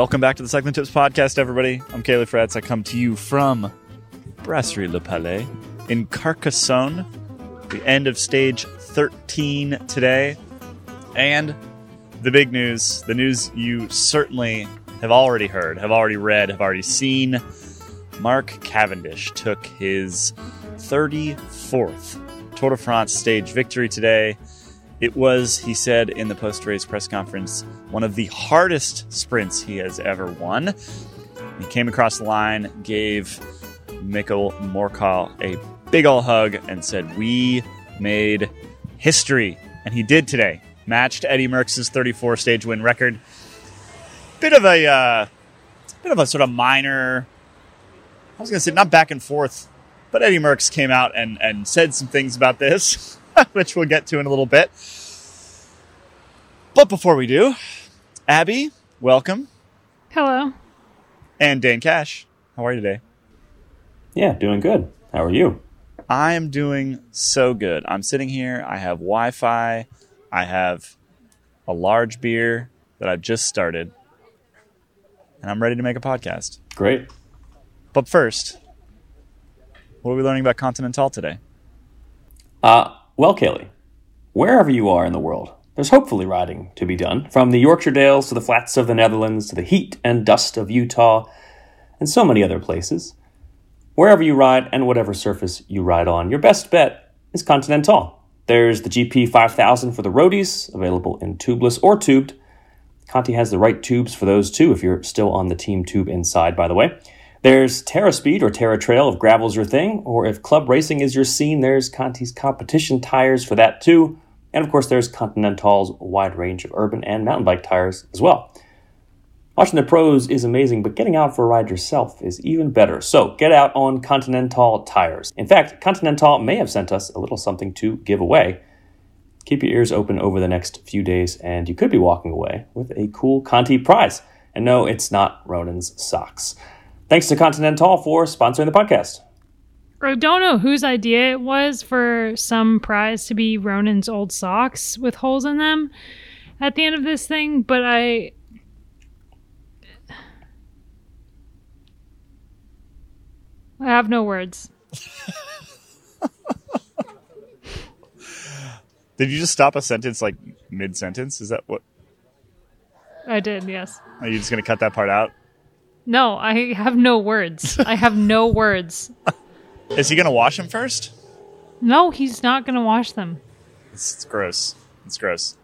Welcome back to the Cycling Tips Podcast, everybody. I'm Caleb Fratz. I come to you from Brasserie Le Palais in Carcassonne, the end of stage 13 today. And the big news, the news you certainly have already heard, have already read, have already seen. Mark Cavendish took his 34th Tour de France stage victory today. It was, he said in the post-race press conference, one of the hardest sprints he has ever won. He came across the line, gave Michael Mørkøv a big ol' hug, and said, "We made history." And he did today. Matched Eddie Merckx's 34 stage win record. Bit of a sort of minor, I was going to say not back and forth, but Eddie Merckx came out and said some things about this, which we'll get to in a little bit. But before we do, Abby, welcome. Hello. And Dan Cash, how are you today? Yeah, doing good. How are you? I am doing so good. I'm sitting here. I have Wi-Fi. I have a large beer that I've just started. And I'm ready to make a podcast. Great. But first, what are we learning about Continental today? Well, Kaylee, wherever you are in the world, there's hopefully riding to be done, from the Yorkshire Dales to the flats of the Netherlands to the heat and dust of Utah and so many other places. Wherever you ride and whatever surface you ride on, your best bet is Continental. There's the GP5000 for the roadies, available in tubeless or tubed. Conti has the right tubes for those too, if you're still on the team tube inside, by the way. There's Terra Speed or Terra Trail if gravel's your thing, or if club racing is your scene, there's Conti's competition tires for that too. And of course, there's Continental's wide range of urban and mountain bike tires as well. Watching the pros is amazing, but getting out for a ride yourself is even better. So get out on Continental tires. In fact, Continental may have sent us a little something to give away. Keep your ears open over the next few days, and you could be walking away with a cool Conti prize. And no, it's not Ronan's socks. Thanks to Continental for sponsoring the podcast. I don't know whose idea it was for some prize to be Ronan's old socks with holes in them at the end of this thing, but I have no words. Did you just stop a sentence like mid-sentence? Is that what? I did, yes. Are you just going to cut that part out? No, I have no words. I have no words. Is he going to wash them first? No, he's not going to wash them. It's gross. It's gross.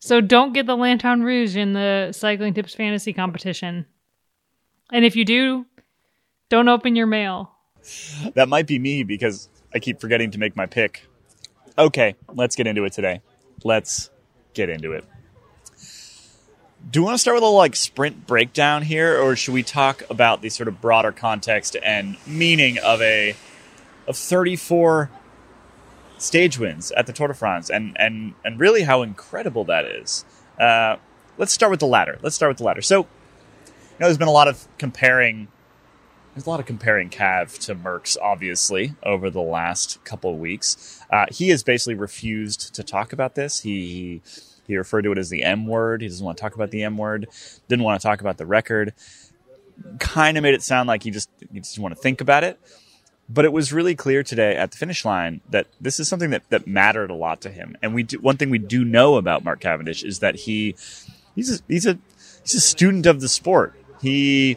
So don't get the Lanterne Rouge in the Cycling Tips Fantasy competition. And if you do, don't open your mail. That might be me because I keep forgetting to make my pick. Okay, let's get into it today. Let's get into it. Do you want to start with a little sprint breakdown here, or should we talk about the sort of broader context and meaning of 34 stage wins at the Tour de France and really how incredible that is? Let's start with the latter. So, there's been a lot of comparing. There's a lot of comparing Cav to Merckx, obviously, over the last couple of weeks. He has basically refused to talk about this. He referred to it as the M word. He doesn't want to talk about the M word. Didn't want to talk about the record. Kind of made it sound like you just want to think about it. But it was really clear today at the finish line that this is something that mattered a lot to him. And one thing we do know about Mark Cavendish is that he's a student of the sport. Just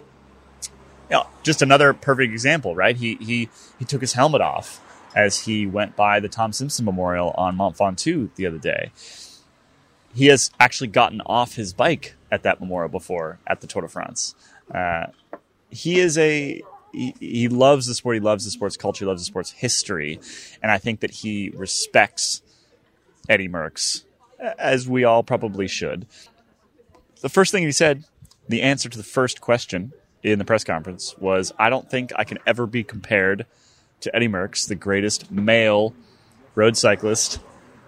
another perfect example, right? He took his helmet off as he went by the Tom Simpson Memorial on Mont Ventoux the other day. He has actually gotten off his bike at that memorial before at the Tour de France. He loves the sport. He loves the sport's culture. He loves the sport's history. And I think that he respects Eddie Merckx, as we all probably should. The first thing he said, the answer to the first question in the press conference was, "I don't think I can ever be compared to Eddie Merckx, the greatest male road cyclist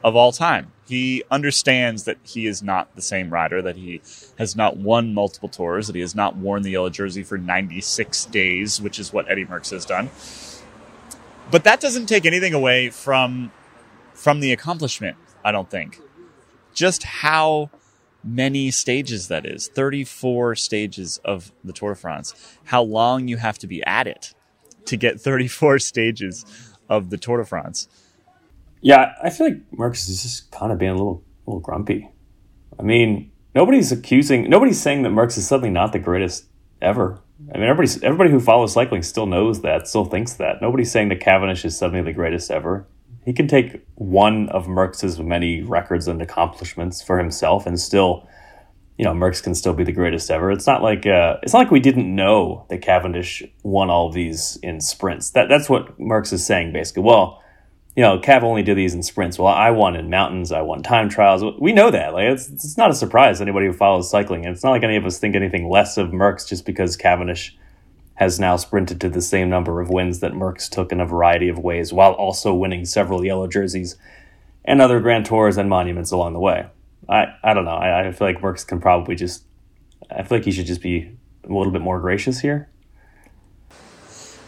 of all time." He understands that he is not the same rider, that he has not won multiple tours, that he has not worn the yellow jersey for 96 days, which is what Eddie Merckx has done. But that doesn't take anything away from the accomplishment, I don't think. Just how many stages that is. 34 stages of the Tour de France. How long you have to be at it to get 34 stages of the Tour de France. Yeah, I feel like Merckx is just kind of being a little grumpy. I mean, nobody's saying that Merckx is suddenly not the greatest ever. I mean, everybody who follows cycling still knows that, still thinks that. Nobody's saying that Cavendish is suddenly the greatest ever. He can take one of Merckx's many records and accomplishments for himself, and still, you know, Merckx can still be the greatest ever. It's not like we didn't know that Cavendish won all these in sprints. That's what Merckx is saying, basically. Well, you know, Cav only did these in sprints. Well, I won in mountains. I won time trials. We know that. Like, it's not a surprise to anybody who follows cycling. And it's not like any of us think anything less of Merckx just because Cavendish has now sprinted to the same number of wins that Merckx took in a variety of ways, while also winning several yellow jerseys and other Grand Tours and monuments along the way. I don't know. I feel like Merckx can probably just... I feel like he should just be a little bit more gracious here.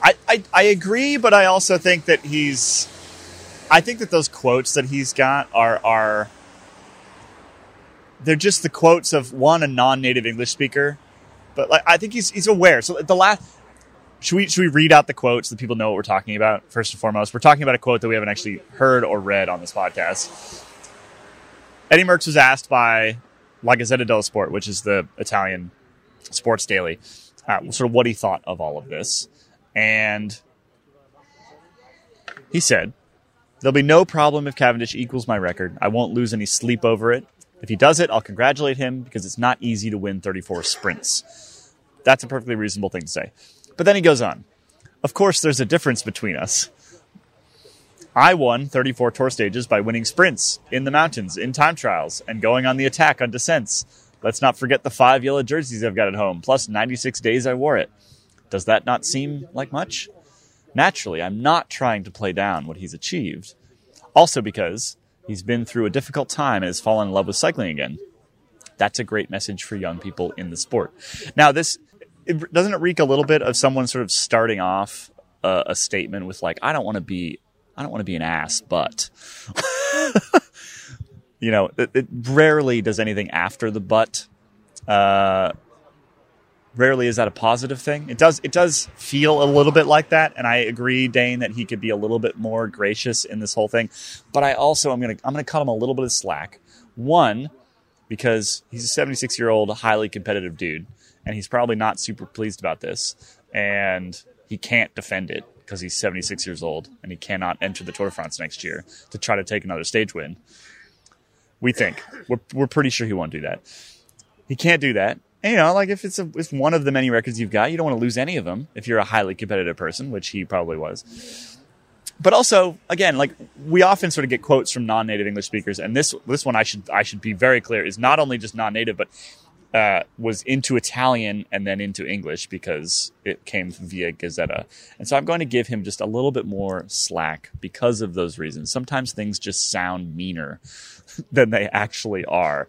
I agree, but I also think that he's... I think that those quotes that he's got are they're just the quotes of a non-native English speaker, but like I think he's aware. So the last, should we read out the quotes so that people know what we're talking about? First and foremost, we're talking about a quote that we haven't actually heard or read on this podcast. Eddie Merckx was asked by La Gazzetta dello Sport, which is the Italian sports daily, sort of what he thought of all of this, and he said, "There'll be no problem if Cavendish equals my record. I won't lose any sleep over it. If he does it, I'll congratulate him because it's not easy to win 34 sprints." That's a perfectly reasonable thing to say. But then he goes on. "Of course, there's a difference between us. I won 34 Tour stages by winning sprints, in the mountains, in time trials, and going on the attack on descents. Let's not forget the 5 yellow jerseys I've got at home, plus 96 days I wore it. Does that not seem like much? Naturally, I'm not trying to play down what he's achieved. Also because he's been through a difficult time and has fallen in love with cycling again. That's a great message for young people in the sport." Now, doesn't it reek a little bit of someone sort of starting off a statement with like, I don't want to be an ass, but you know, it rarely does anything after the but. Rarely is that a positive thing. It does feel a little bit like that, and I agree, Dane, that he could be a little bit more gracious in this whole thing. But I also I'm gonna cut him a little bit of slack. One, because he's a 76-year-old, highly competitive dude, and he's probably not super pleased about this, and he can't defend it because he's 76 years old and he cannot enter the Tour de France next year to try to take another stage win. We think we're pretty sure he won't do that. He can't do that. And, you know, like if it's one of the many records you've got, you don't want to lose any of them if you're a highly competitive person, which he probably was. But also, again, like we often sort of get quotes from non-native English speakers, and this one I should be very clear is not only just non-native, but was into Italian and then into English because it came via Gazzetta. And so I'm going to give him just a little bit more slack because of those reasons. Sometimes things just sound meaner than they actually are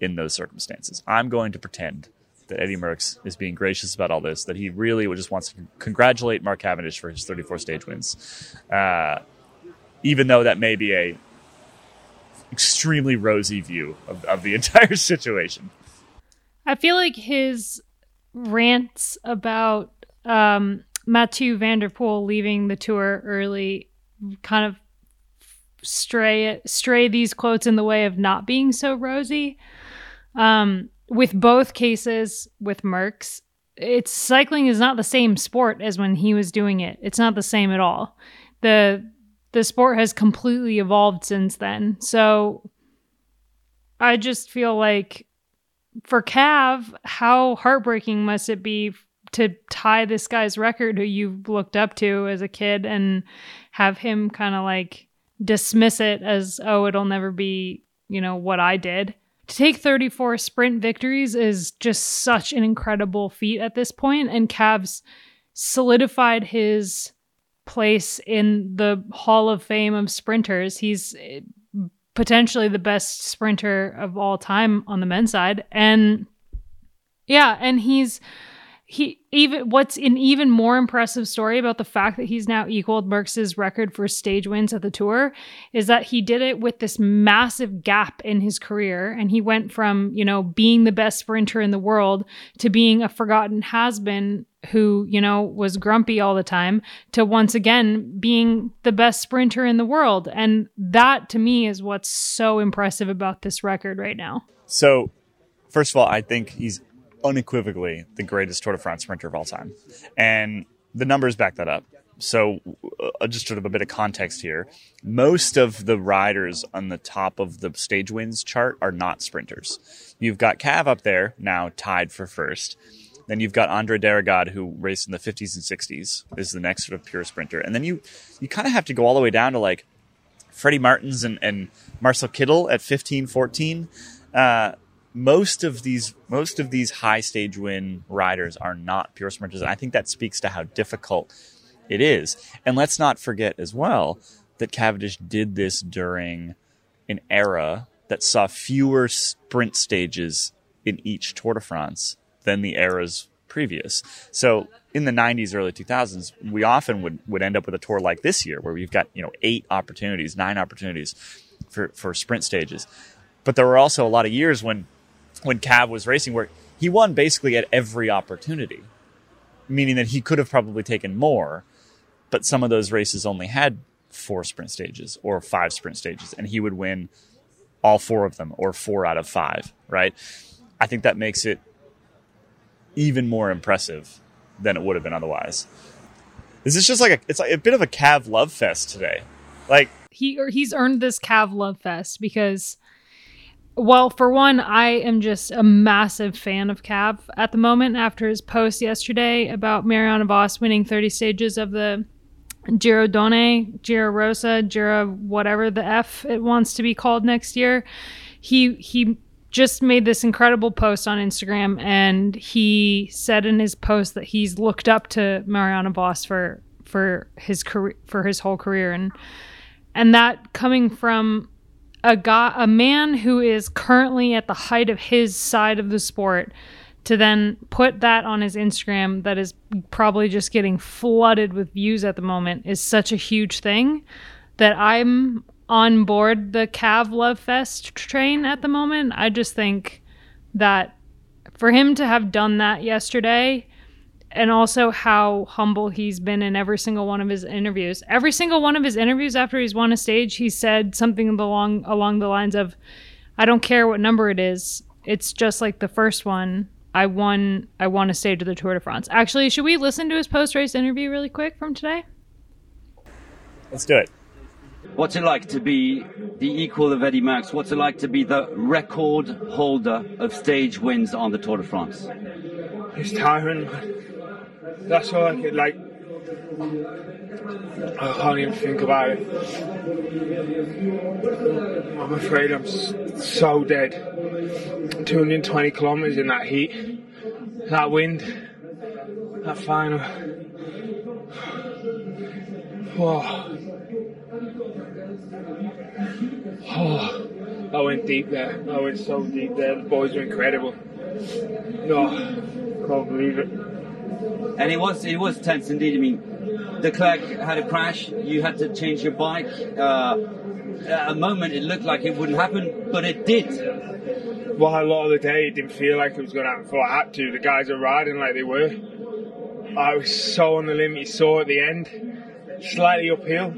in those circumstances. I'm going to pretend that Eddie Merckx is being gracious about all this, that he really just wants to congratulate Mark Cavendish for his 34 stage wins, even though that may be a extremely rosy view of the entire situation. I feel like his rants about Mathieu van der Poel leaving the Tour early kind of stray these quotes in the way of not being so rosy. With both cases, with Merckx, it's cycling is not the same sport as when he was doing it. It's not the same at all. The sport has completely evolved since then. So I just feel like for Cav, how heartbreaking must it be to tie this guy's record who you've looked up to as a kid and have him kind of like dismiss it as, oh, it'll never be, you know, what I did. To take 34 sprint victories is just such an incredible feat at this point, and Cav's solidified his place in the Hall of Fame of sprinters. He's potentially the best sprinter of all time on the men's side, and yeah, and he's What's an even more impressive story about the fact that he's now equaled Merckx's record for stage wins at the Tour is that he did it with this massive gap in his career, and he went from, you know, being the best sprinter in the world to being a forgotten has-been who, you know, was grumpy all the time, to once again being the best sprinter in the world. And that to me is what's so impressive about this record right now. So first of all, I think he's unequivocally the greatest Tour de France sprinter of all time. And the numbers back that up. So just sort of a bit of context here. Most of the riders on the top of the stage wins chart are not sprinters. You've got Cav up there now tied for first. Then you've got Andre Darrigade, who raced in the 50s and 60s, is the next sort of pure sprinter. And then you kind of have to go all the way down to like Freddie Martins and Marcel Kittel at 15, 14. Most of these high stage win riders are not pure sprinters. And I think that speaks to how difficult it is. And let's not forget as well that Cavendish did this during an era that saw fewer sprint stages in each Tour de France than the eras previous. So in the 90s, early 2000s, we often would end up with a tour like this year where we've got, you know, 9 opportunities for sprint stages. But there were also a lot of years when Cav was racing where he won basically at every opportunity, meaning that he could have probably taken more, but some of those races only had 4 sprint stages or 5 sprint stages, and he would win all 4 of them or 4 out of 5, right? I think that makes it even more impressive than it would have been otherwise. This is just like it's like a bit of a Cav love fest today. Like he's earned this Cav love fest because, well, for one, I am just a massive fan of Cav at the moment after his post yesterday about Marianne Vos winning 30 stages of the Giro Donne, Giro Rosa, Giro whatever the F it wants to be called next year. He just made this incredible post on Instagram, and he said in his post that he's looked up to Marianne Vos for his career, for his whole career, and that coming from a man who is currently at the height of his side of the sport, to then put that on his Instagram that is probably just getting flooded with views at the moment is such a huge thing that I'm on board the Cav Love Fest train at the moment. I just think that for him to have done that yesterday, and also how humble he's been in every single one of his interviews. Every single one of his interviews after he's won a stage, he said something along the lines of, I don't care what number it is. It's just like the first one. I won a stage of the Tour de France. Actually, should we listen to his post-race interview really quick from today? Let's do it. What's it like to be the equal of Eddie Merckx? What's it like to be the record holder of stage wins on the Tour de France? It's tiring, but that's all I could, like, I can't even think about it. I'm afraid I'm so dead. 220 kilometres in that heat, that wind, that final. Whoa. Oh, I went deep there. I went so deep there. The boys were incredible. No, can't believe it. And it was tense indeed. I mean, De Klerk had a crash. You had to change your bike. At a moment, it looked like it wouldn't happen, but it did. Well, a lot of the day, it didn't feel like it was going to happen before I had to. The guys were riding like they were. I was so on the limit. You saw at the end, slightly uphill.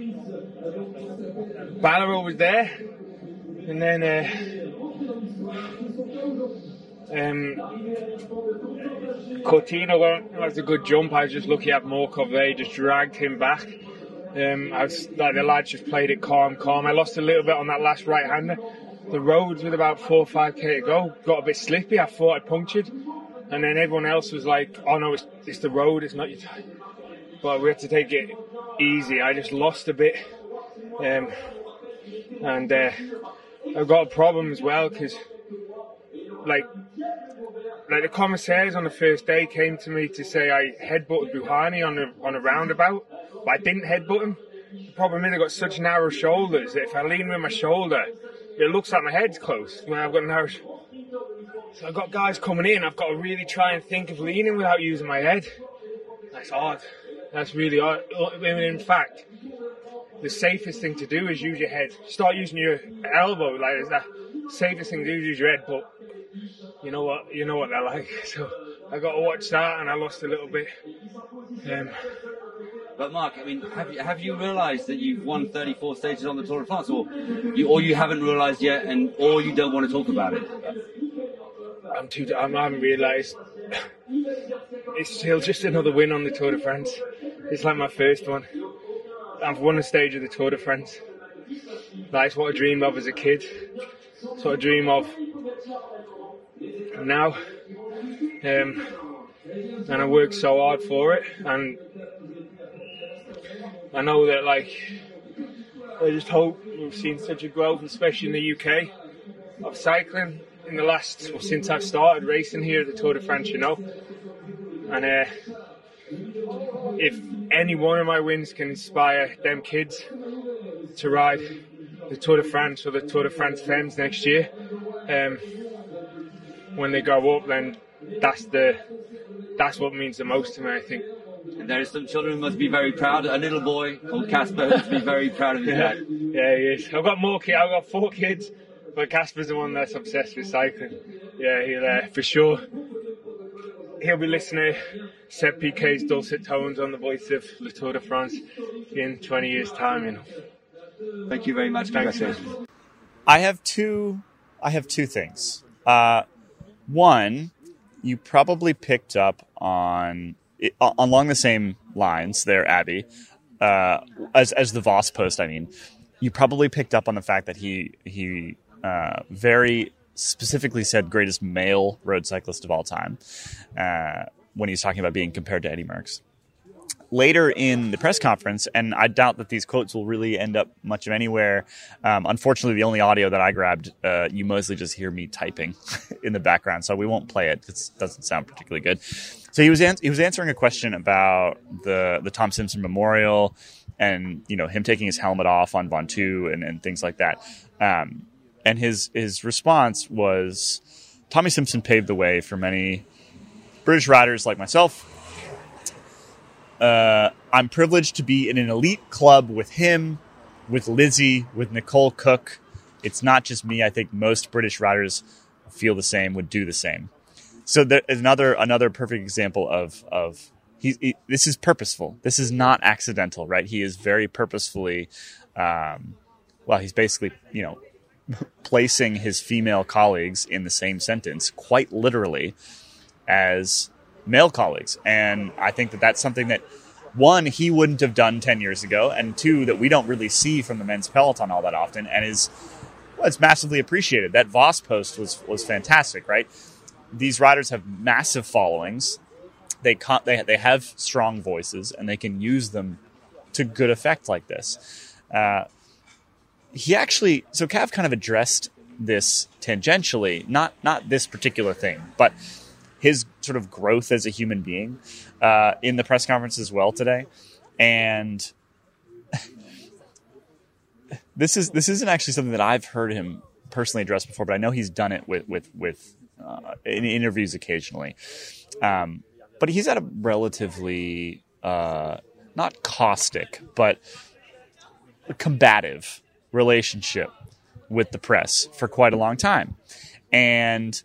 Ballarol was there, and then Coutinho got a good jump. I was just lucky at Mørkøv there, he just dragged him back. I was like, the lads just played it calm. I lost a little bit on that last right-hander. The roads with about 4 or 5k to go got a bit slippy. I thought I punctured, and then everyone else was like, "Oh no, it's the road, it's not your time." But we had to take it easy. I just lost a bit. And I've got a problem as well because, like the commissaires on the first day came to me to say I headbutted Buhani on a roundabout, but I didn't headbutt him. The problem is I've got such narrow shoulders that if I lean with my shoulder, it looks like my head's close when I've got narrow. So I've got guys coming in, I've got to really try and think of leaning without using my head. That's hard. That's really hard. In fact, the safest thing to do is use your head. Start using your elbow, like it's the safest thing to do is use your head, but you know what they're like. So I got to watch that, and I lost a little bit. But Mark, I mean, have you realised that you've won 34 stages on the Tour de France, or you haven't realised yet, and or you don't want to talk about it? I haven't realised. It's still just another win on the Tour de France. It's like my first one. I've won a stage of the Tour de France. That's what I dreamed of as a kid. That's what I dream of now. And I worked so hard for it, and I know that, like, I just hope we've seen such a growth, especially in the UK, of cycling in the last, well, since I've started racing here at the Tour de France, you know. And if any one of my wins can inspire them kids to ride the Tour de France or the Tour de France Femmes next year, when they grow up, then that's what means the most to me, I think. And there are some children who must be very proud. A little boy called Casper must be very proud of his dad. Yeah, he is. I've got more kids. I've got 4 kids, but Casper's the one that's obsessed with cycling. Yeah, for sure. He'll be listening to Seb Piquet's dulcet tones on the voice of the Tour de France in 20 years' time. You know. Thank you very much. Congratulations. I have two things. One, you probably picked up on, along the same lines there, Abby, as the Vos post, I mean, you probably picked up on the fact that he very specifically said greatest male road cyclist of all time when he's talking about being compared to Eddie Merckx. Later in the press conference, and I doubt that these quotes will really end up much of anywhere. Unfortunately, the only audio that I grabbed, you mostly just hear me typing in the background, so we won't play it. It doesn't sound particularly good. So he was answering a question about the Tom Simpson Memorial, and him taking his helmet off on Ventoux and things like that. And his response was, Tommy Simpson paved the way for many British riders like myself. I'm privileged to be in an elite club with him, with Lizzie, with Nicole Cook. It's not just me. I think most British riders feel the same, would do the same. So there is another perfect example of he, this is purposeful. This is not accidental, right? He is very purposefully, he's basically, placing his female colleagues in the same sentence, quite literally, as male colleagues. And I think that that's something that, one, he wouldn't have done 10 years ago, and two, that we don't really see from the men's peloton all that often, and it's massively appreciated. That Vos post was fantastic, right? These riders have massive followings. They have strong voices, and they can use them to good effect like this. So Cav kind of addressed this tangentially, not this particular thing, but his sort of growth as a human being in the press conference as well today. And this isn't actually something that I've heard him personally address before, but I know he's done it with in interviews occasionally. But he's at a relatively, not caustic, but combative relationship with the press for quite a long time. And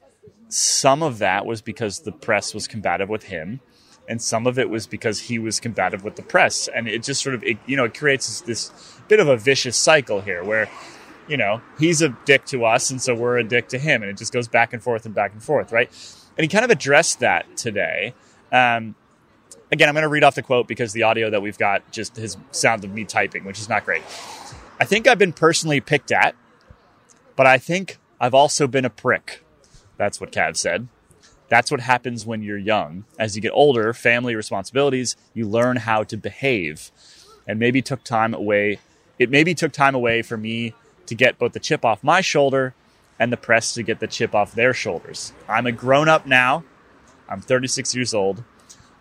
some of that was because the press was combative with him, and some of it was because he was combative with the press. And it just sort of, it creates this bit of a vicious cycle here where, he's a dick to us, and so we're a dick to him. And it just goes back and forth, right? And he kind of addressed that today. Again, I'm going to read off the quote because the audio that we've got just his sound of me typing, which is not great. I think I've been personally picked at, but I think I've also been a prick. That's what Cav said. That's what happens when you're young. As you get older, family responsibilities, you learn how to behave. And it maybe took time away for me to get both the chip off my shoulder and the press to get the chip off their shoulders. I'm a grown-up now. I'm 36 years old.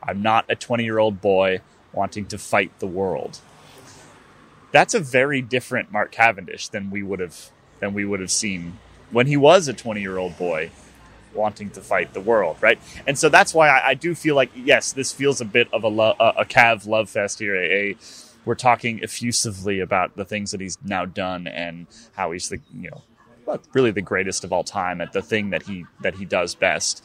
I'm not a 20-year-old boy wanting to fight the world. That's a very different Mark Cavendish than we would have seen when he was a 20-year-old boy wanting to fight the world, right? And so that's why I do feel like, yes, this feels a bit of a Cav love fest here. We're talking effusively about the things that he's now done and how he's the, you know, really the greatest of all time at the thing that he does best.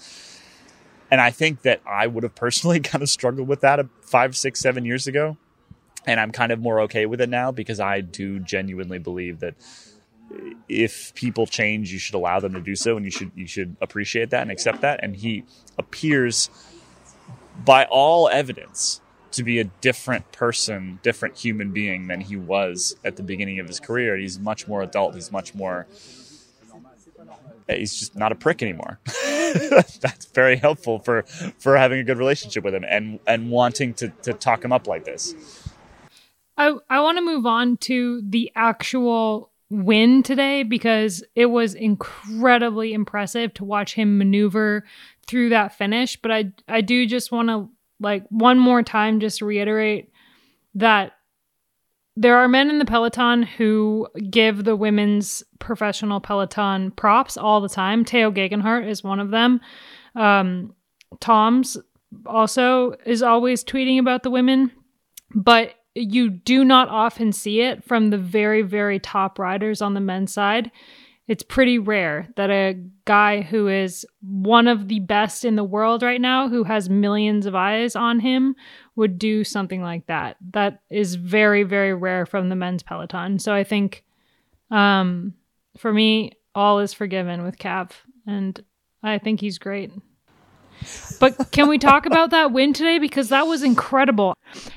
And I think that I would have personally kind of struggled with that 5, 6, 7 years ago. And I'm kind of more okay with it now because I do genuinely believe that if people change, you should allow them to do so, and you should appreciate that and accept that. And he appears, by all evidence, to be a different person, different human being than he was at the beginning of his career. He's much more adult. He's much more... he's just not a prick anymore. That's very helpful for having a good relationship with him and wanting to talk him up like this. I want to move on to the actual win today, because it was incredibly impressive to watch him maneuver through that finish. But I do just want to, like, one more time just reiterate that there are men in the peloton who give the women's professional peloton props all the time. Theo Gegenhardt is one of them. Tom's also is always tweeting about the women, but you do not often see it from the very, very top riders on the men's side. It's pretty rare that a guy who is one of the best in the world right now, who has millions of eyes on him, would do something like that. That is very, very rare from the men's peloton. So I think for me, all is forgiven with Cav, and I think he's great. But can we talk about that win today? Because that was incredible.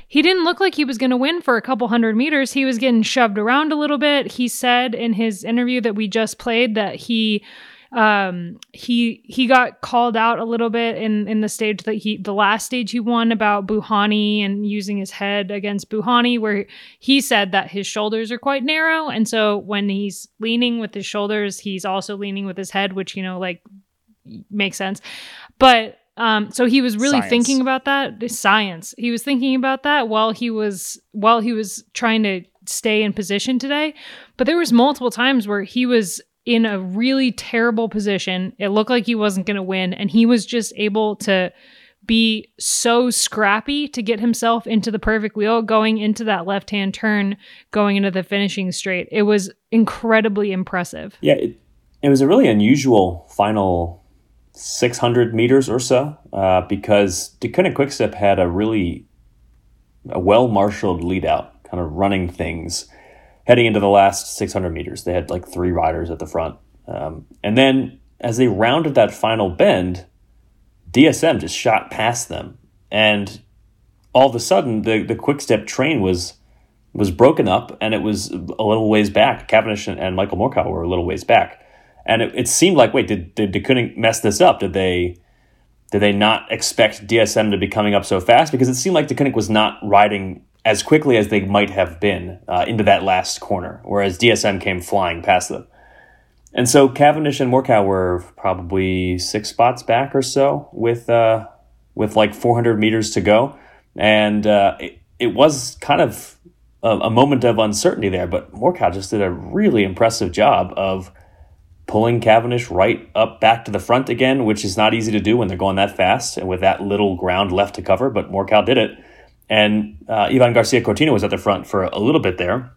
He didn't look like he was going to win for a couple hundred meters. He was getting shoved around a little bit. He said in his interview that we just played that he got called out a little bit in the stage that the last stage he won, about Buhani and using his head against Buhani, where he said that his shoulders are quite narrow. And so when he's leaning with his shoulders, he's also leaning with his head, which, you know, like, makes sense. But so he was really thinking about that science. He was thinking about that while he was trying to stay in position today. But there was multiple times where he was in a really terrible position. It looked like he wasn't going to win, and he was just able to be so scrappy to get himself into the perfect wheel, going into that left-hand turn, going into the finishing straight. It was incredibly impressive. Yeah, it was a really unusual final 600 meters or so, because Deceuninck Quickstep had a well-marshaled lead-out, kind of running things heading into the last 600 meters. They had like 3 riders at the front. And then as they rounded that final bend, DSM just shot past them. And all of a sudden, the Quickstep train was broken up, and it was a little ways back. Cavendish and Michael Mørkøv were a little ways back. And it seemed like, wait, did Deceuninck mess this up? Did they not expect DSM to be coming up so fast? Because it seemed like Deceuninck was not riding as quickly as they might have been into that last corner, whereas DSM came flying past them. And so Cavendish and Mørkøv were probably 6 spots back or so with like 400 meters to go. And it was kind of a moment of uncertainty there, but Mørkøv just did a really impressive job of pulling Cavendish right up back to the front again, which is not easy to do when they're going that fast and with that little ground left to cover, but Mørkøv did it. And Ivan Garcia-Cortina was at the front for a little bit there,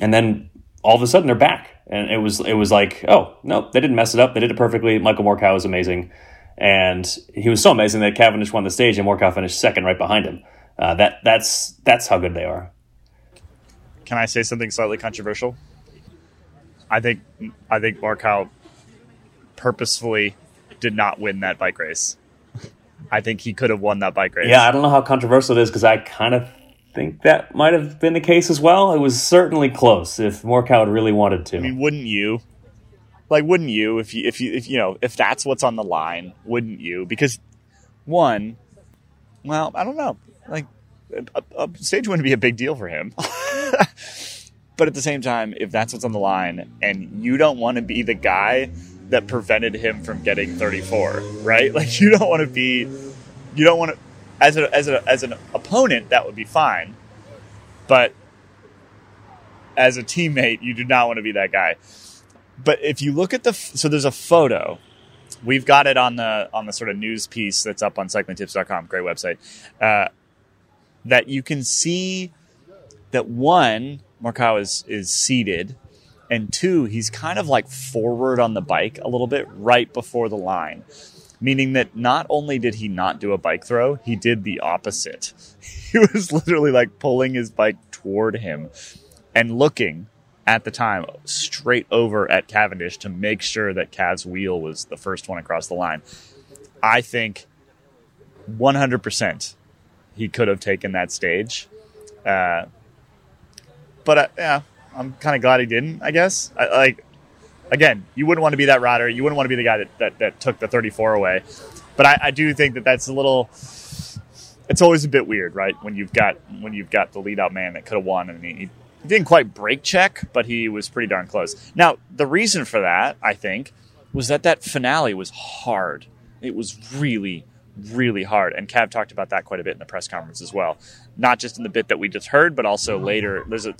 and then all of a sudden they're back. And it was like, oh, no, they didn't mess it up. They did it perfectly. Michael Mørkøv was amazing. And he was so amazing that Cavendish won the stage and Mørkøv finished second right behind him. That's how good they are. Can I say something slightly controversial? I think Mørkøv purposefully did not win that bike race. I think he could have won that bike race. Yeah, I don't know how controversial it is, because I kind of think that might have been the case as well. It was certainly close if Mørkøv had really wanted to. I mean, wouldn't you? Like, wouldn't you if that's what's on the line? Wouldn't you? Because I don't know. Like, a stage wouldn't be a big deal for him. But at the same time, if that's what's on the line, and you don't want to be the guy that prevented him from getting 34, right? Like, you don't want to, as an opponent, that would be fine. But as a teammate, you do not want to be that guy. But if you look at so there's a photo We've got it on the sort of news piece that's up on cyclingtips.com, great website, that you can see that one, Mørkøv is seated, and two, he's kind of like forward on the bike a little bit right before the line, meaning that not only did he not do a bike throw, he did the opposite. He was literally like pulling his bike toward him and looking at the time straight over at Cavendish to make sure that Cav's wheel was the first one across the line. I think 100% he could have taken that stage. But I'm kind of glad he didn't, I guess. Again, you wouldn't want to be that rider. You wouldn't want to be the guy that took the 34 away. But I do think that's a little. It's always a bit weird, right? When you've got the lead out man that could have won, and he didn't quite brake check, but he was pretty darn close. Now, the reason for that, I think, was that finale was hard. It was really, really hard, and Cav talked about that quite a bit in the press conference as well. Not just in the bit that we just heard, but also later. There's a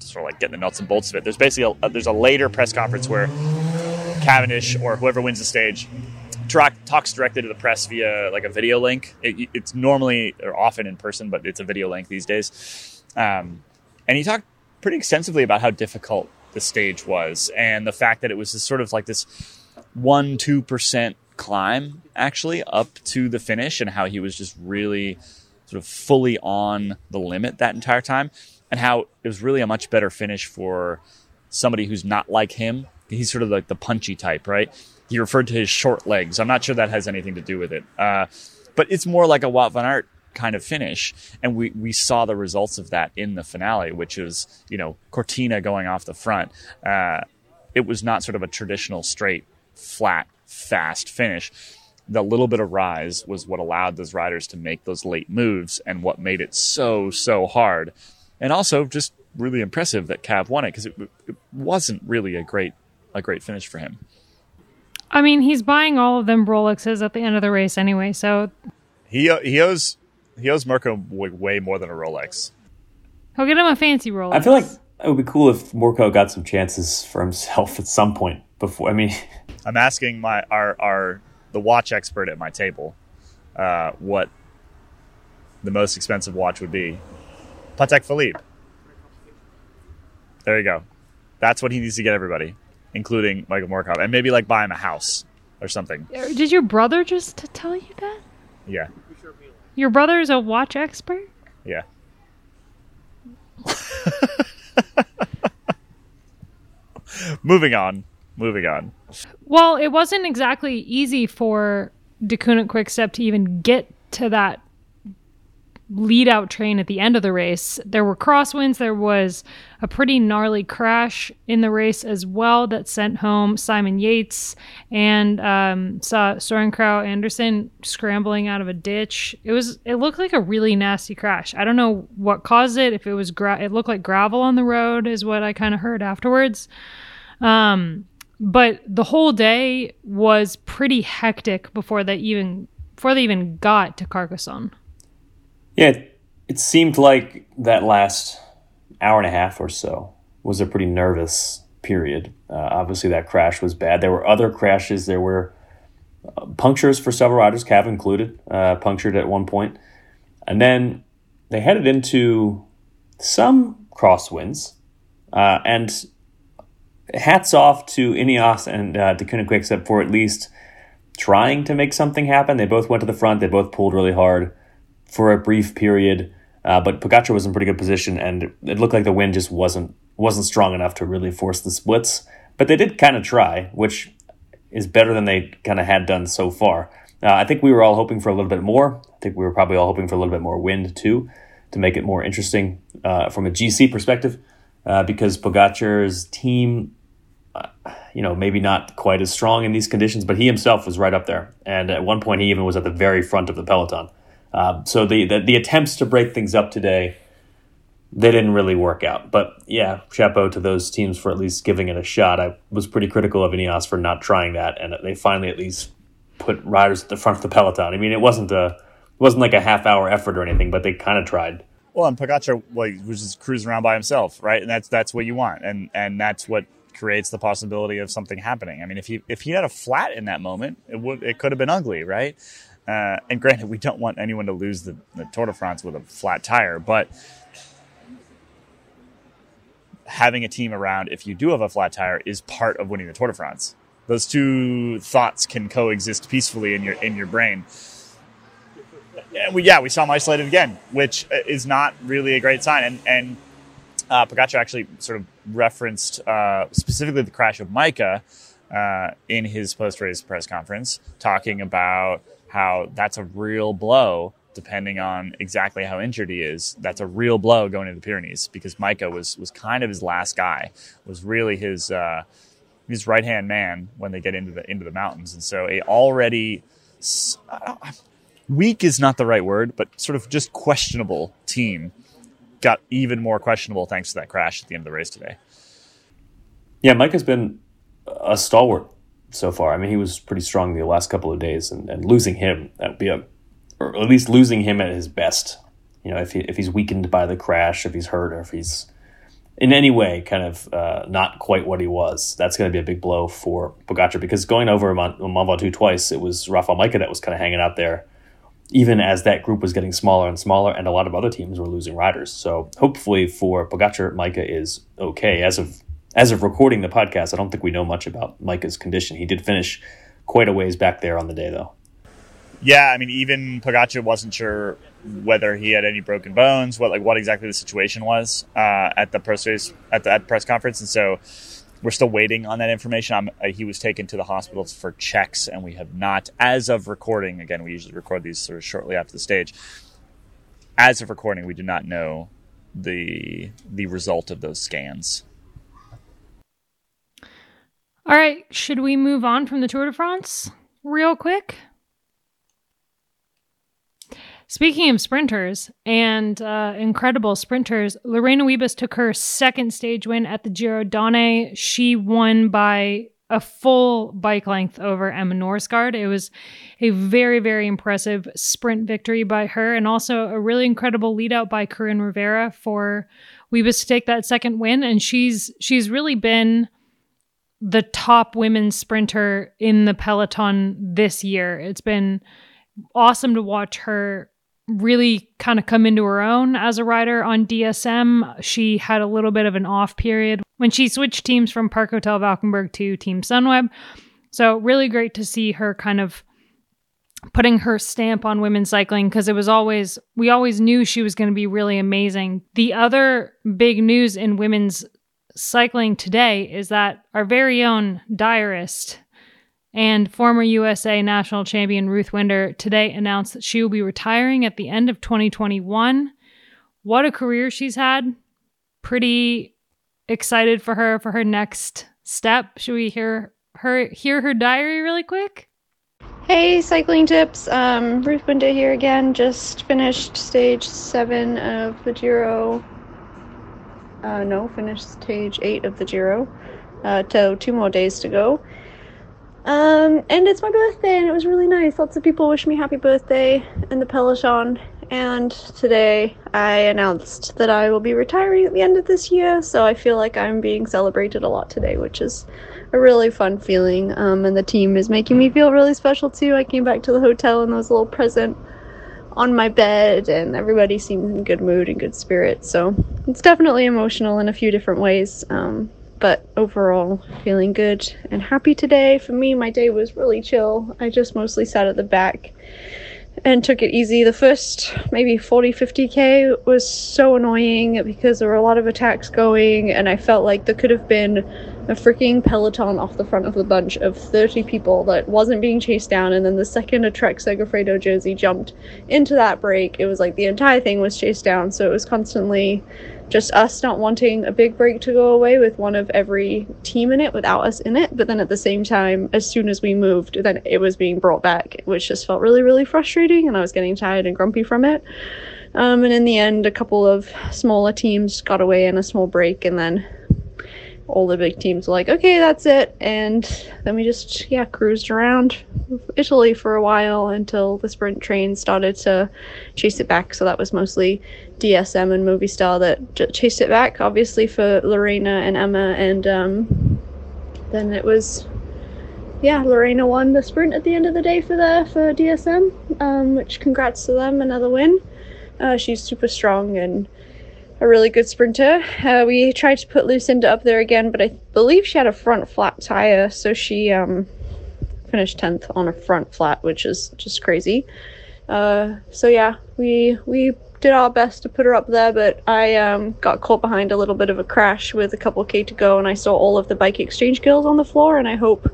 sort of like getting the nuts and bolts of it. There's basically there's a later press conference where Cavendish or whoever wins the stage talks directly to the press via like a video link. It's normally or often in person, but it's a video link these days. And he talked pretty extensively about how difficult the stage was and the fact that it was this sort of like this 1-2% climb actually up to the finish, and how he was just really sort of fully on the limit that entire time. And how it was really a much better finish for somebody who's not like him. He's sort of like the punchy type, right? He referred to his short legs. I'm not sure that has anything to do with it. But it's more like a Wout van Aert kind of finish. And we saw the results of that in the finale, which is, Cortina going off the front. It was not sort of a traditional straight, flat, fast finish. The little bit of rise was what allowed those riders to make those late moves and what made it so, so hard. And also just really impressive that Cav won it, because it wasn't really a great finish for him. I mean, he's buying all of them Rolexes at the end of the race anyway, so... He owes Mørkøv way more than a Rolex. He'll get him a fancy Rolex. I feel like it would be cool if Mørkøv got some chances for himself at some point before, I mean... I'm asking the watch expert at my table what the most expensive watch would be. Patek Philippe. There you go. That's what he needs to get everybody, including Michael Mørkøv, and maybe like buy him a house or something. Did your brother just tell you that? Yeah. Your brother's a watch expert? Yeah. Moving on. Well, it wasn't exactly easy for Deceuninck Quickstep to even get to that lead out train at the end of the race. There were crosswinds. There was a pretty gnarly crash in the race as well that sent home Simon Yates and saw Søren Kragh Andersen scrambling out of a ditch. It looked like a really nasty crash. I don't know what caused it. If it was it looked like gravel on the road is what I kind of heard afterwards. But the whole day was pretty hectic before they even got to Carcassonne. Yeah, it seemed like that last hour and a half or so was a pretty nervous period. Obviously, that crash was bad. There were other crashes. There were punctures for several riders, Cav included, punctured at one point. And then they headed into some crosswinds. And hats off to Ineos and Deceuninck Quickstep for at least trying to make something happen. They both went to the front. They both pulled really hard for a brief period, but Pogačar was in pretty good position, and it looked like the wind just wasn't strong enough to really force the splits. But they did kind of try, which is better than they kind of had done so far. I think we were all hoping for a little bit more. I think we were probably all hoping for a little bit more wind, too, to make it more interesting from a GC perspective, because Pogačar's team, maybe not quite as strong in these conditions, but he himself was right up there. And at one point, he even was at the very front of the peloton. So the attempts to break things up today, they didn't really work out. But yeah, chapeau to those teams for at least giving it a shot. I was pretty critical of Ineos for not trying that, and they finally at least put riders at the front of the peloton. I mean, it wasn't like a half-hour effort or anything, but they kind of tried. Well, and Pogačar was just cruising around by himself, right? And that's what you want, and that's what creates the possibility of something happening. I mean, if he had a flat in that moment, it could have been ugly, right? And granted, we don't want anyone to lose the Tour de France with a flat tire, but having a team around, if you do have a flat tire, is part of winning the Tour de France. Those two thoughts can coexist peacefully in your brain. And we saw him isolated again, which is not really a great sign. And Pogačar actually sort of referenced specifically the crash of Majka in his post-race press conference, talking about how that's a real blow, depending on exactly how injured he is. That's a real blow going into the Pyrenees, because Majka was kind of his last guy, was really his right-hand man when they get into the mountains. And so a already... weak is not the right word, but sort of just questionable team got even more questionable thanks to that crash at the end of the race today. Yeah, Mike has been a stalwart so far. I mean, he was pretty strong the last couple of days, and losing him, that would be or at least losing him at his best. You know, if he's weakened by the crash, if he's hurt, or if he's in any way kind of not quite what he was, that's going to be a big blow for Pogačar, because going over Mont Ventoux twice, it was Rafał Majka that was kind of hanging out there, even as that group was getting smaller and smaller and a lot of other teams were losing riders. So hopefully for Pogačar, Majka is okay. As of recording the podcast, I don't think we know much about Micah's condition. He did finish quite a ways back there on the day, though. Yeah, I mean, even Pogačar wasn't sure whether he had any broken bones, what exactly the situation was at the press conference. And so we're still waiting on that information. He was taken to the hospitals for checks, and we have not, as of recording, again, we usually record these sort of shortly after the stage. As of recording, we do not know the result of those scans. All right, should we move on from the Tour de France real quick? Speaking of sprinters and incredible sprinters, Lorena Wiebes took her second stage win at the Giro Donne. She won by a full bike length over Emma Norsgaard. It was a very, very impressive sprint victory by her, and also a really incredible lead out by Corinne Rivera for Wiebes to take that second win. And she's really been the top women's sprinter in the peloton this year. It's been awesome to watch her really kind of come into her own as a rider on DSM. She had a little bit of an off period when she switched teams from Park Hotel Valkenburg to Team Sunweb. So really great to see her kind of putting her stamp on women's cycling, because we always knew she was going to be really amazing. The other big news in women's cycling today is that our very own diarist and former USA national champion Ruth Winder today announced that she will be retiring at the end of 2021. What a career she's had. Pretty excited for her next step. Should we hear her diary really quick? Hey, Cycling Tips. Ruth Winder here again. Just finished stage 7 of the Giro. Finished stage 8 of the Giro. So 2 more days to go. And it's my birthday, and it was really nice. Lots of people wish me happy birthday in the peloton, and today I announced that I will be retiring at the end of this year, so I feel like I'm being celebrated a lot today, which is a really fun feeling, and the team is making me feel really special too. I came back to the hotel, and there was a little present on my bed, and everybody seemed in good mood and good spirit, so it's definitely emotional in a few different ways, but overall, feeling good and happy today. For me, my day was really chill. I just mostly sat at the back and took it easy. The first maybe 40-50k was so annoying because there were a lot of attacks going, and I felt like there could have been a freaking peloton off the front of the bunch of 30 people that wasn't being chased down, and then the second a Trek Segafredo jersey jumped into that break, it was like the entire thing was chased down, so it was constantly just us not wanting a big break to go away with one of every team in it without us in it. But then at the same time, as soon as we moved, then it was being brought back, which just felt really, really frustrating. And I was getting tired and grumpy from it. And in the end, a couple of smaller teams got away in a small break. And then all the big teams were like, okay, that's it. And then we just, cruised around Italy for a while until the sprint train started to chase it back. So that was mostly DSM and Movistar that chased it back, obviously, for Lorena and Emma and then it was, yeah, Lorena won the sprint at the end of the day for DSM, which congrats to them, another win. She's super strong and a really good sprinter. We tried to put Lucinda up there again, but I believe she had a front flat tire, so she finished 10th on a front flat, which is just crazy. So yeah, we did our best to put her up there, but I got caught behind a little bit of a crash with a couple K to go, and I saw all of the Bike Exchange girls on the floor, and I hope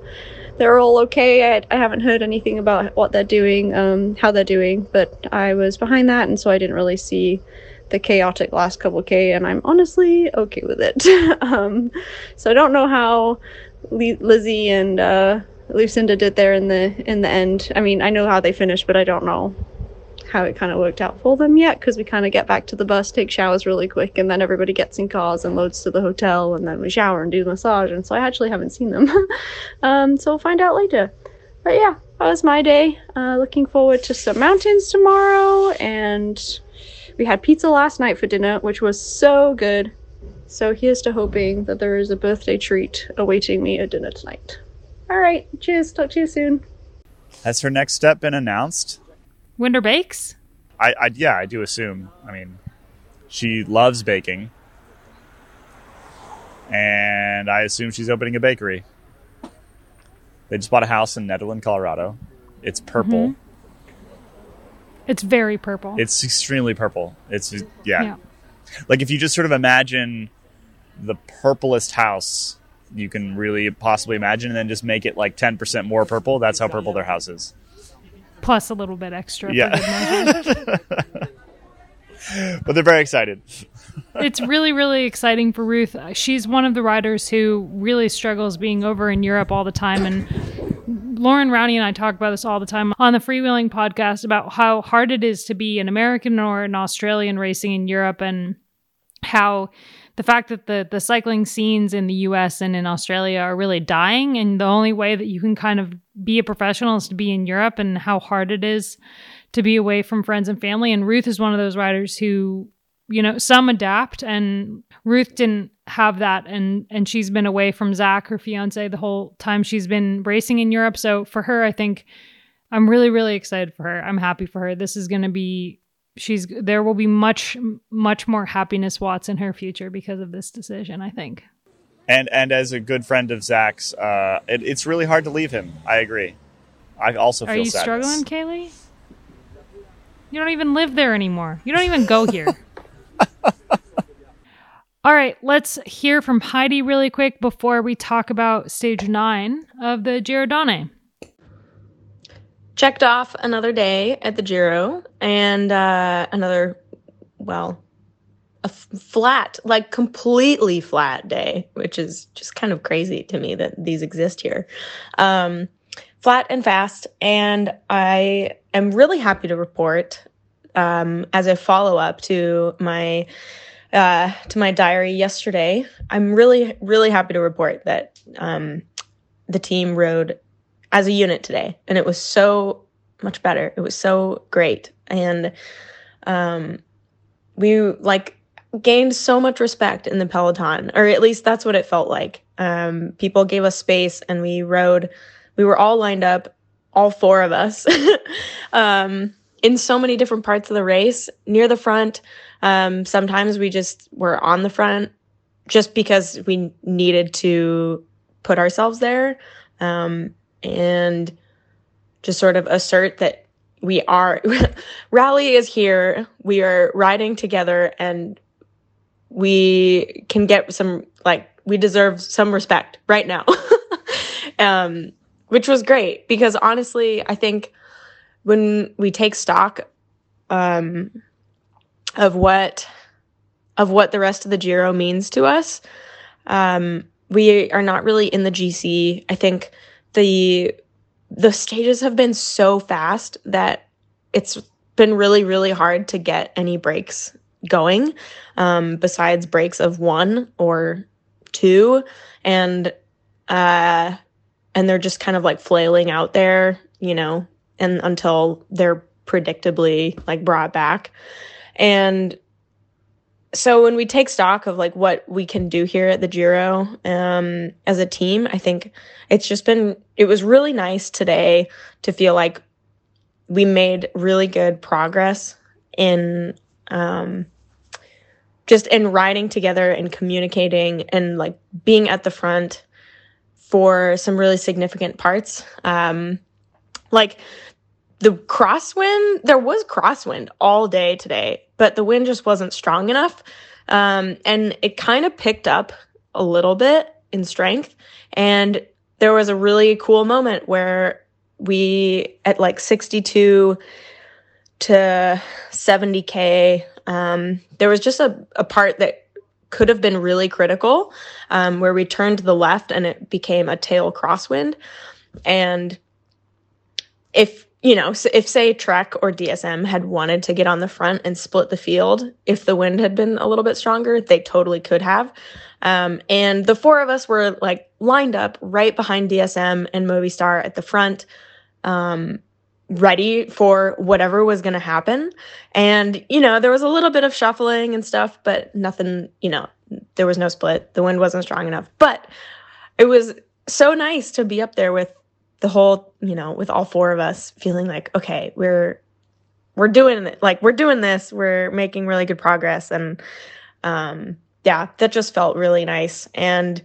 they're all okay. I haven't heard anything about what they're doing, how they're doing, but I was behind that, and so I didn't really see the chaotic last couple K, and I'm honestly okay with it. So I don't know how Lizzie and Lucinda did there in the end. I mean, I know how they finished, but I don't know how it kind of worked out for them yet, because we kind of get back to the bus, take showers really quick, and then everybody gets in cars and loads to the hotel, and then we shower and do massage, and so I actually haven't seen them. So we'll find out later. But yeah, that was my day. Looking forward to some mountains tomorrow, and we had pizza last night for dinner, which was so good. So here's to hoping that there is a birthday treat awaiting me at dinner tonight. All right, cheers. Talk to you soon. Has her next step been announced? Winder bakes? I do assume. I mean, she loves baking. And I assume she's opening a bakery. They just bought a house in Nederland, Colorado. It's purple. Mm-hmm. It's very purple. It's extremely purple. It's, yeah. Like, if you just sort of imagine the purplest house you can really possibly imagine, and then just make it like 10% more purple, that's how purple their house is. Plus a little bit extra. Yeah. But they're very excited. It's really, really exciting for Ruth. She's one of the riders who really struggles being over in Europe all the time, and Lauren Rowney and I talk about this all the time on the Freewheeling podcast about how hard it is to be an American or an Australian racing in Europe, and how the fact that the cycling scenes in the US and in Australia are really dying, and the only way that you can kind of be a professional is to be in Europe, and how hard it is to be away from friends and family. And Ruth is one of those riders who, you know, some adapt, and Ruth didn't have that, and she's been away from Zach, her fiance, the whole time she's been racing in Europe. So for her, I think I'm really, really excited for her. I'm happy for her. This is going to be there will be much, much more happiness Watts in her future because of this decision, I think. And as a good friend of Zach's, it's really hard to leave him. I agree. I also feel sadness. Are you struggling, Kaylee? You don't even live there anymore. You don't even go here. All right, let's hear from Heidi really quick before we talk about stage 9 of the Giro Donne. Checked off another day at the Giro, and completely flat day, which is just kind of crazy to me that these exist here. Flat and fast, and I am really happy to report as a follow-up to my diary yesterday, I'm really, really happy to report that the team rode as a unit today, and it was so much better. It was so great. And we gained so much respect in the peloton, or at least that's what it felt like. People gave us space, and we rode. We were all lined up, all four of us, in so many different parts of the race, near the front. Sometimes we just were on the front just because we needed to put ourselves there. And just sort of assert that we are, rally is here, we are riding together, and we can get some, we deserve some respect right now, which was great, because honestly, I think when we take stock of what the rest of the Giro means to us, we are not really in the GC. I think the stages have been so fast that it's been really, really hard to get any breaks going, besides breaks of 1 or 2, and they're just kind of flailing out there, you know, and until they're predictably brought back. And So when we take stock of like what we can do here at the Giro as a team, I think it's just been, it was really nice today to feel like we made really good progress in just in riding together and communicating and like being at the front for some really significant parts. Like the crosswind, there was crosswind all day today, but the wind just wasn't strong enough. And it kind of picked up a little bit in strength. And there was a really cool moment where we, at like 62 to 70K, there was just a part that could have been really critical, where we turned to the left and it became a tail crosswind. And if, you know, if say Trek or DSM had wanted to get on the front and split the field, if the wind had been a little bit stronger, they totally could have. And the four of us were like lined up right behind DSM and Movistar at the front, ready for whatever was going to happen. And, you know, there was a little bit of shuffling and stuff, but nothing, you know, there was no split. The wind wasn't strong enough, but it was so nice to be up there with the whole, you know, with all four of us feeling like, okay, we're doing it. Like we're doing this, we're making really good progress. And, yeah, that just felt really nice. And,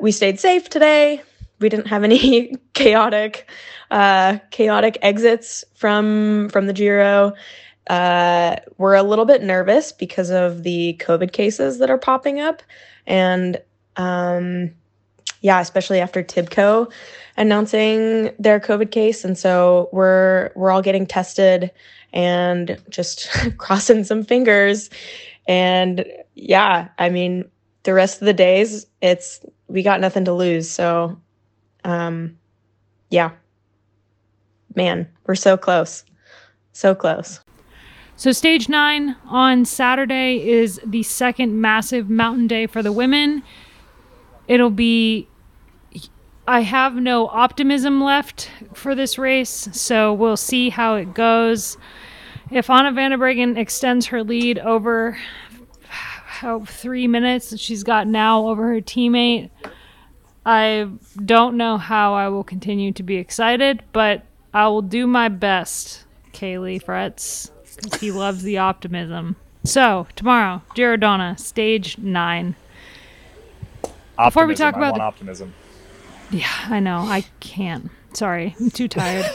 we stayed safe today. We didn't have any chaotic exits from the Giro. We're a little bit nervous because of the COVID cases that are popping up. And, yeah, especially after Tibco announcing their COVID case. And so we're all getting tested and just crossing some fingers. And yeah, I mean, the rest of the days, we got nothing to lose. So, yeah, man, we're so close. So close. So stage 9 on Saturday is the second massive mountain day for the women. It'll be, I have no optimism left for this race, so we'll see how it goes. If Anna van der Breggen extends her lead over 3 minutes that she's got now over her teammate, I don't know how I will continue to be excited, but I will do my best, Kaylee Fretz, because he loves the optimism. So, tomorrow, Giro Donne, stage 9. Optimism. Before we talk about optimism. Yeah, I know. I can't. Sorry. I'm too tired.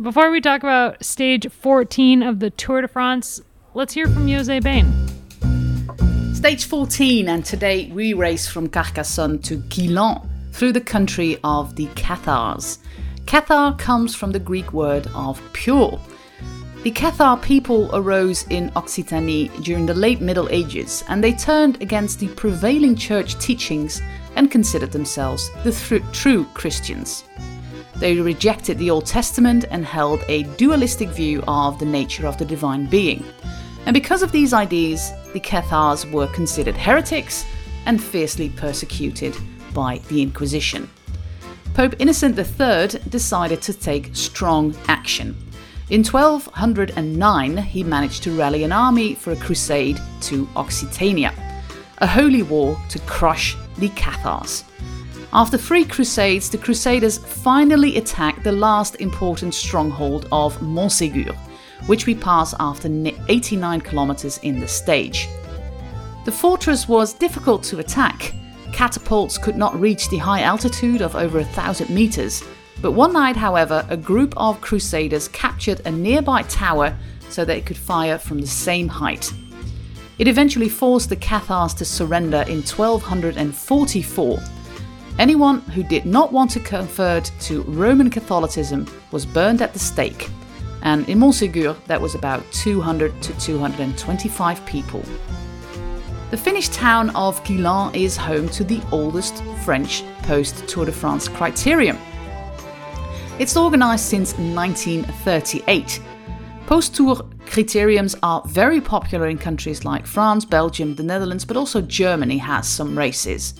Before we talk about stage 14 of the Tour de France, let's hear from Jose Bain. Stage 14, and today we race from Carcassonne to Quillan through the country of the Cathars. Cathar comes from the Greek word of pure. The Cathar people arose in Occitanie during the late Middle Ages, and they turned against the prevailing church teachings and considered themselves the true Christians. They rejected the Old Testament and held a dualistic view of the nature of the divine being. And because of these ideas, the Cathars were considered heretics and fiercely persecuted by the Inquisition. Pope Innocent III decided to take strong action. In 1209, he managed to rally an army for a crusade to Occitania, a holy war to crush the Cathars. After 3 crusades, the Crusaders finally attacked the last important stronghold of Montségur, which we pass after 89 kilometers in the stage. The fortress was difficult to attack. Catapults could not reach the high altitude of over 1,000 meters, but one night, however, a group of crusaders captured a nearby tower so they could fire from the same height. It eventually forced the Cathars to surrender in 1244. Anyone who did not want to convert to Roman Catholicism was burned at the stake, and in Montségur that was about 200 to 225 people. The Finnish town of Quillan is home to the oldest French post-Tour de France criterium. It's organised since 1938. Post-Tour criteriums are very popular in countries like France, Belgium, the Netherlands, but also Germany has some races.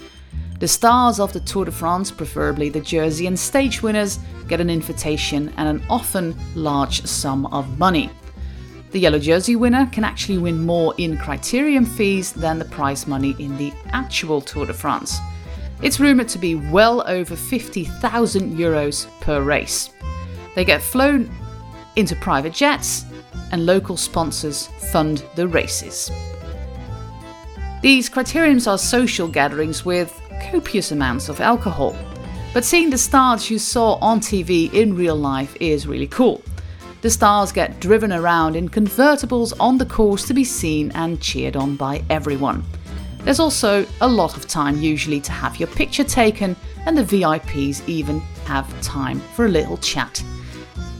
The stars of the Tour de France, preferably the jersey and stage winners, get an invitation and an often large sum of money. The yellow jersey winner can actually win more in criterium fees than the prize money in the actual Tour de France. It's rumoured to be well over €50,000 per race. They get flown into private jets, and local sponsors fund the races. These criteriums are social gatherings with copious amounts of alcohol, but seeing the stars you saw on TV in real life is really cool. The stars get driven around in convertibles on the course to be seen and cheered on by everyone. There's also a lot of time usually to have your picture taken, and the VIPs even have time for a little chat.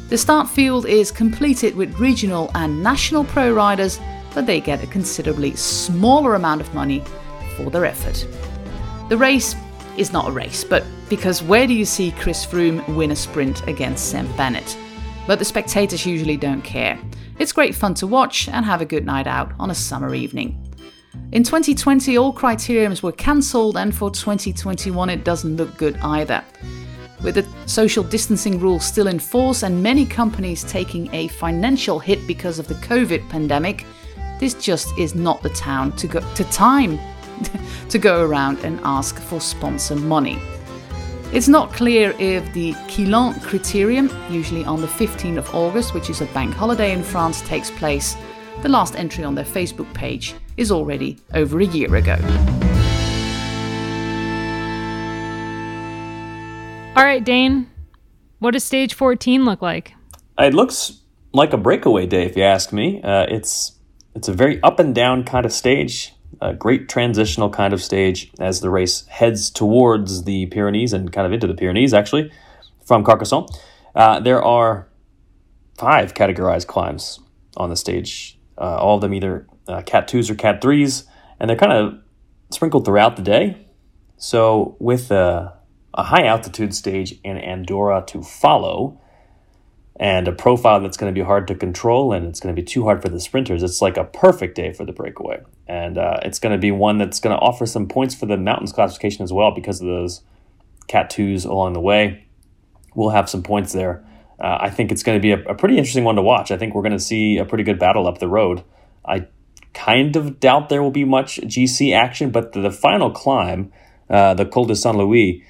The start field is completed with regional and national pro riders, but they get a considerably smaller amount of money for their effort. The race is not a race, but because where do you see Chris Froome win a sprint against Sam Bennett? But the spectators usually don't care. It's great fun to watch and have a good night out on a summer evening. In 2020, all criteriums were cancelled, and for 2021 it doesn't look good either. With the social distancing rules still in force and many companies taking a financial hit because of the COVID pandemic, this just is not the time to go around and ask for sponsor money. It's not clear if the Quillan criterium, usually on the 15th of August, which is a bank holiday in France, takes place. The last entry on their Facebook page is already over a year ago. All right, Dane, what does stage 14 look like? It looks like a breakaway day, if you ask me. It's a very up and down kind of stage, a great transitional kind of stage as the race heads towards the Pyrenees and kind of into the Pyrenees, actually, from Carcassonne. There are 5 categorized climbs on the stage, all of them either Cat 2s or Cat 3s, and they're kind of sprinkled throughout the day. So with a high-altitude stage in Andorra to follow, and a profile that's going to be hard to control, and it's going to be too hard for the sprinters. It's like a perfect day for the breakaway. And it's going to be one that's going to offer some points for the mountains classification as well because of those Cat 2s along the way. We'll have some points there. I think it's going to be a pretty interesting one to watch. I think we're going to see a pretty good battle up the road. I kind of doubt there will be much GC action, but the final climb, the Col de Saint-Louis,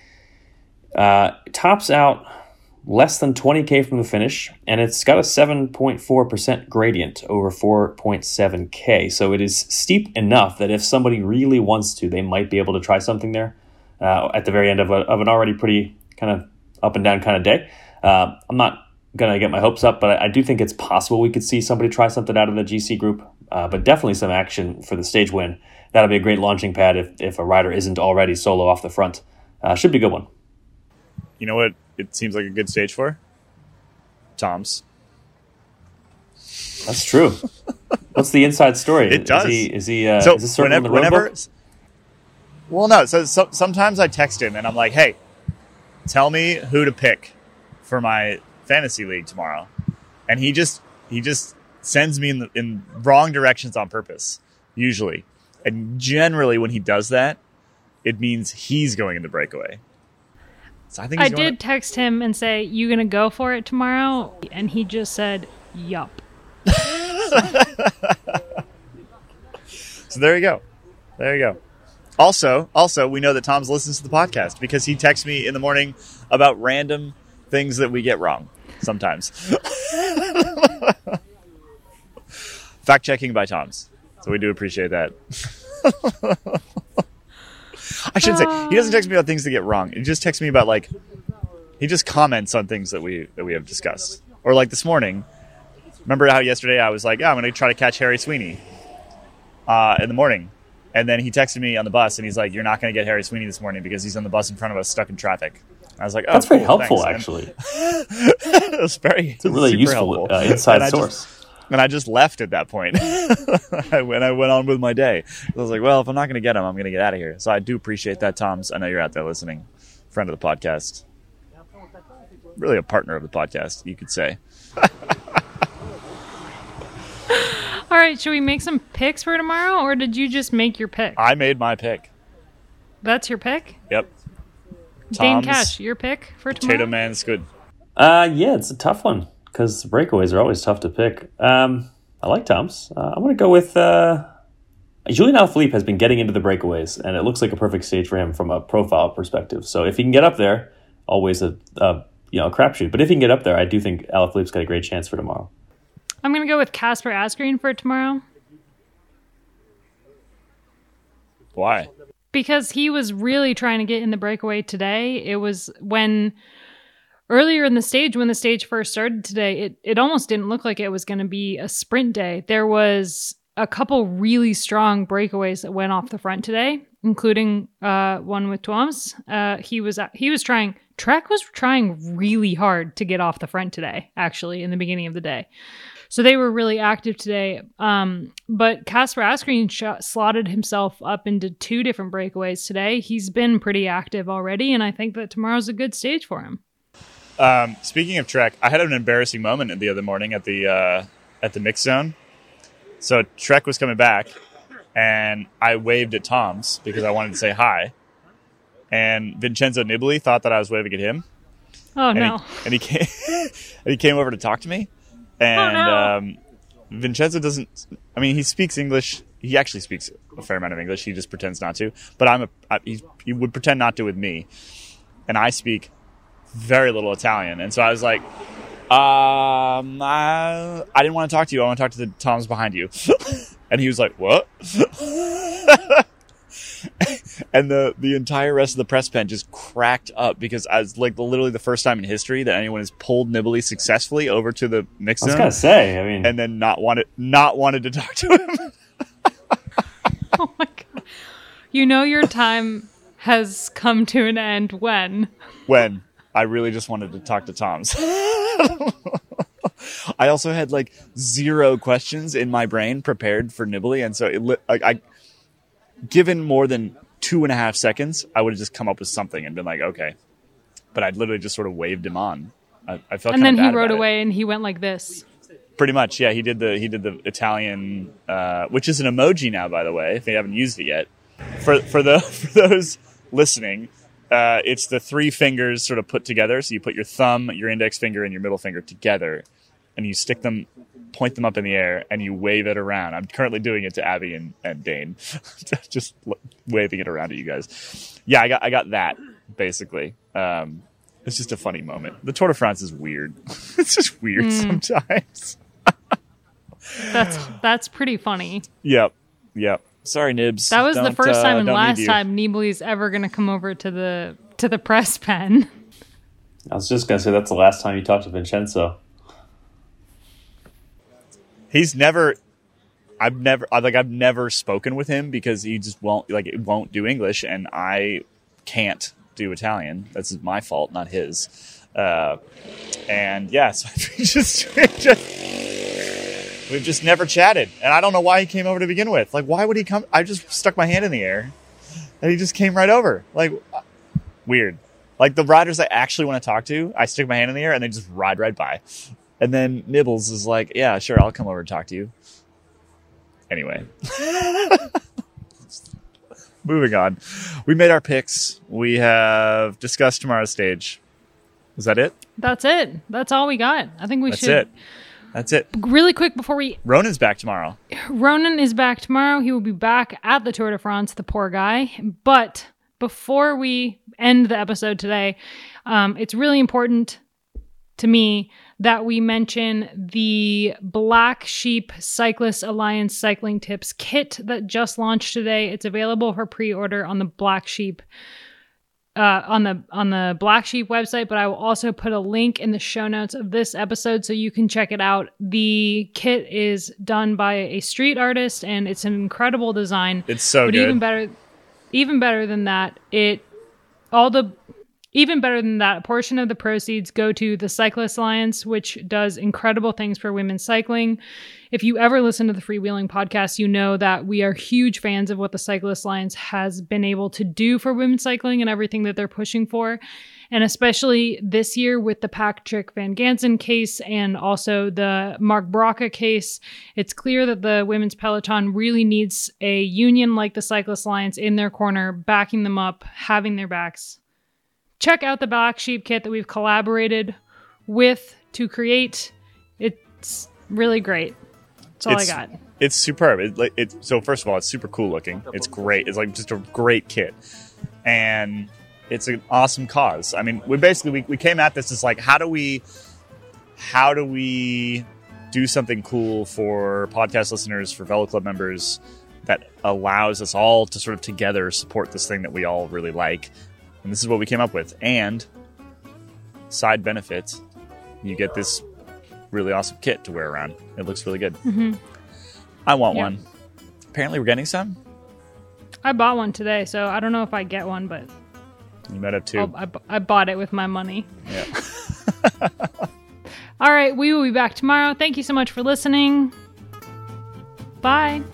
tops out less than 20K from the finish, and it's got a 7.4% gradient over 4.7K. So it is steep enough that if somebody really wants to, they might be able to try something there at the very end of an already pretty kind of up and down kind of day. I'm not going to get my hopes up, but I do think it's possible we could see somebody try something out of the GC group, but definitely some action for the stage win. That'll be a great launching pad if a rider isn't already solo off the front. Should be a good one. You know what it seems like a good stage for? Tom's. That's true. What's the inside story? It does. So is this sort of whenever? Well, no. So sometimes I text him and I'm like, "Hey, tell me who to pick for my fantasy league tomorrow," and he just sends me in wrong directions on purpose. Usually, and generally, when he does that, it means he's going in the breakaway. So I did text him and say, "You gonna go for it tomorrow?" And he just said, "Yup." So there you go. Also, we know that Tom's listens to the podcast because he texts me in the morning about random things that we get wrong sometimes. Fact checking by Tom's, so we do appreciate that. I should say, he doesn't text me about things that get wrong. He just texts me about, like, he just comments on things that we have discussed. Or like this morning, remember how yesterday I was like, yeah, I'm going to try to catch Harry Sweeney in the morning. And then he texted me on the bus and he's like, you're not going to get Harry Sweeney this morning because he's on the bus in front of us stuck in traffic. And I was like, oh, that's cool, very helpful, thanks, actually. It was very, it's a really useful inside source. And I just left at that point. I went on with my day. I was like, well, if I'm not going to get him, I'm going to get out of here. So I do appreciate that, Toms. I know you're out there listening. Friend of the podcast. Really a partner of the podcast, you could say. All right, should we make some picks for tomorrow, or did you just make your pick? I made my pick. That's your pick? Yep. Dane Cash, your pick for tomorrow? Potato Man's good. Yeah, it's a tough one. Because breakaways are always tough to pick. I like Tom's. I'm going to go with... Julian Alaphilippe has been getting into the breakaways, and it looks like a perfect stage for him from a profile perspective. So if he can get up there, always a crapshoot. But if he can get up there, I do think Alaphilippe's got a great chance for tomorrow. I'm going to go with Casper Asgreen for tomorrow. Why? Because he was really trying to get in the breakaway today. It was when the stage first started today, it almost didn't look like it was going to be a sprint day. There was a couple really strong breakaways that went off the front today, including one with Tuoms. Trek was trying really hard to get off the front today, actually, in the beginning of the day. So they were really active today. But Casper Asgreen slotted himself up into two different breakaways today. He's been pretty active already, and I think that tomorrow's a good stage for him. Speaking of Trek, I had an embarrassing moment the other morning at the mix zone. So Trek was coming back, and I waved at Tom's because I wanted to say hi. And Vincenzo Nibali thought that I was waving at him. Oh, no. He came over to talk to me. And Vincenzo doesn't... I mean, he speaks English. He actually speaks a fair amount of English. He just pretends not to. But he would pretend not to with me. And I speak very little Italian. And so I was like... I didn't want to talk to you. I want to talk to the Toms behind you. And he was like, what? And the entire rest of the press pen just cracked up because I was like literally the first time in history that anyone has pulled Nibali successfully over to the mix zone. I was going to say, I mean. And then not wanted to talk to him. Oh my God. You know your time has come to an end when? I really just wanted to talk to Tom's. I also had like zero questions in my brain prepared for Nibali. And so given more than 2.5 seconds, I would have just come up with something and been like, okay. But I'd literally just sort of waved him on. I felt kind of bad about it. And then he rode away and he went like this. Pretty much. Yeah. He did the Italian, which is an emoji now, by the way, if they haven't used it yet. For those listening, it's the three fingers sort of put together. So you put your thumb, your index finger, and your middle finger together, and you point them up in the air, and you wave it around. I'm currently doing it to Abby and Dane, just waving it around at you guys. Yeah, I got that, basically. It's just a funny moment. The Tour de France is weird. It's just weird sometimes. That's pretty funny. Yep. Sorry, Nibs. That was the first time and last time Nibali's ever going to come over to the press pen. I was just going to say that's the last time you talked to Vincenzo. I've never spoken with him because he just won't do English, and I can't do Italian. That's my fault, not his. So we've just never chatted, and I don't know why he came over to begin with. Like, why would he come? I just stuck my hand in the air, and he just came right over. Like, weird. Like, the riders I actually want to talk to, I stick my hand in the air, and they just ride right by. And then Nibbles is like, yeah, sure, I'll come over and talk to you. Anyway. Moving on. We made our picks. We have discussed tomorrow's stage. Is that it? That's it. That's all we got. I think we should... That's it. Really quick before we... Ronan's back tomorrow. Ronan is back tomorrow. He will be back at the Tour de France, the poor guy. But before we end the episode today, it's really important to me that we mention the Black Sheep Cyclist Alliance Cycling Tips kit that just launched today. It's available for pre-order on the Black Sheep on the Black Sheep website, but I will also put a link in the show notes of this episode so you can check it out. The kit is done by a street artist, and it's an incredible design. It's so good. Even better than that, a portion of the proceeds go to the Cyclist Alliance, which does incredible things for women's cycling. If you ever listen to the Freewheeling podcast, you know that we are huge fans of what the Cyclist Alliance has been able to do for women's cycling and everything that they're pushing for. And especially this year with the Patrick Van Gansen case and also the Mark Bracca case, it's clear that the women's peloton really needs a union like the Cyclist Alliance in their corner, backing them up, having their backs. Check out the Black Sheep kit that we've collaborated with to create. It's really great. That's all I got. It's superb. So first of all, it's super cool looking. It's great. It's like just a great kit, and it's an awesome cause. I mean, we came at this as like, how do we do something cool for podcast listeners, for Velo Club members, that allows us all to sort of together support this thing that we all really like. And this is what we came up with. And side benefits, you get this really awesome kit to wear around. It looks really good. Mm-hmm. I want one. Apparently we're getting some. I bought one today, so I don't know if I get one, but... You might have two. I bought it with my money. Yeah. All right, we will be back tomorrow. Thank you so much for listening. Bye.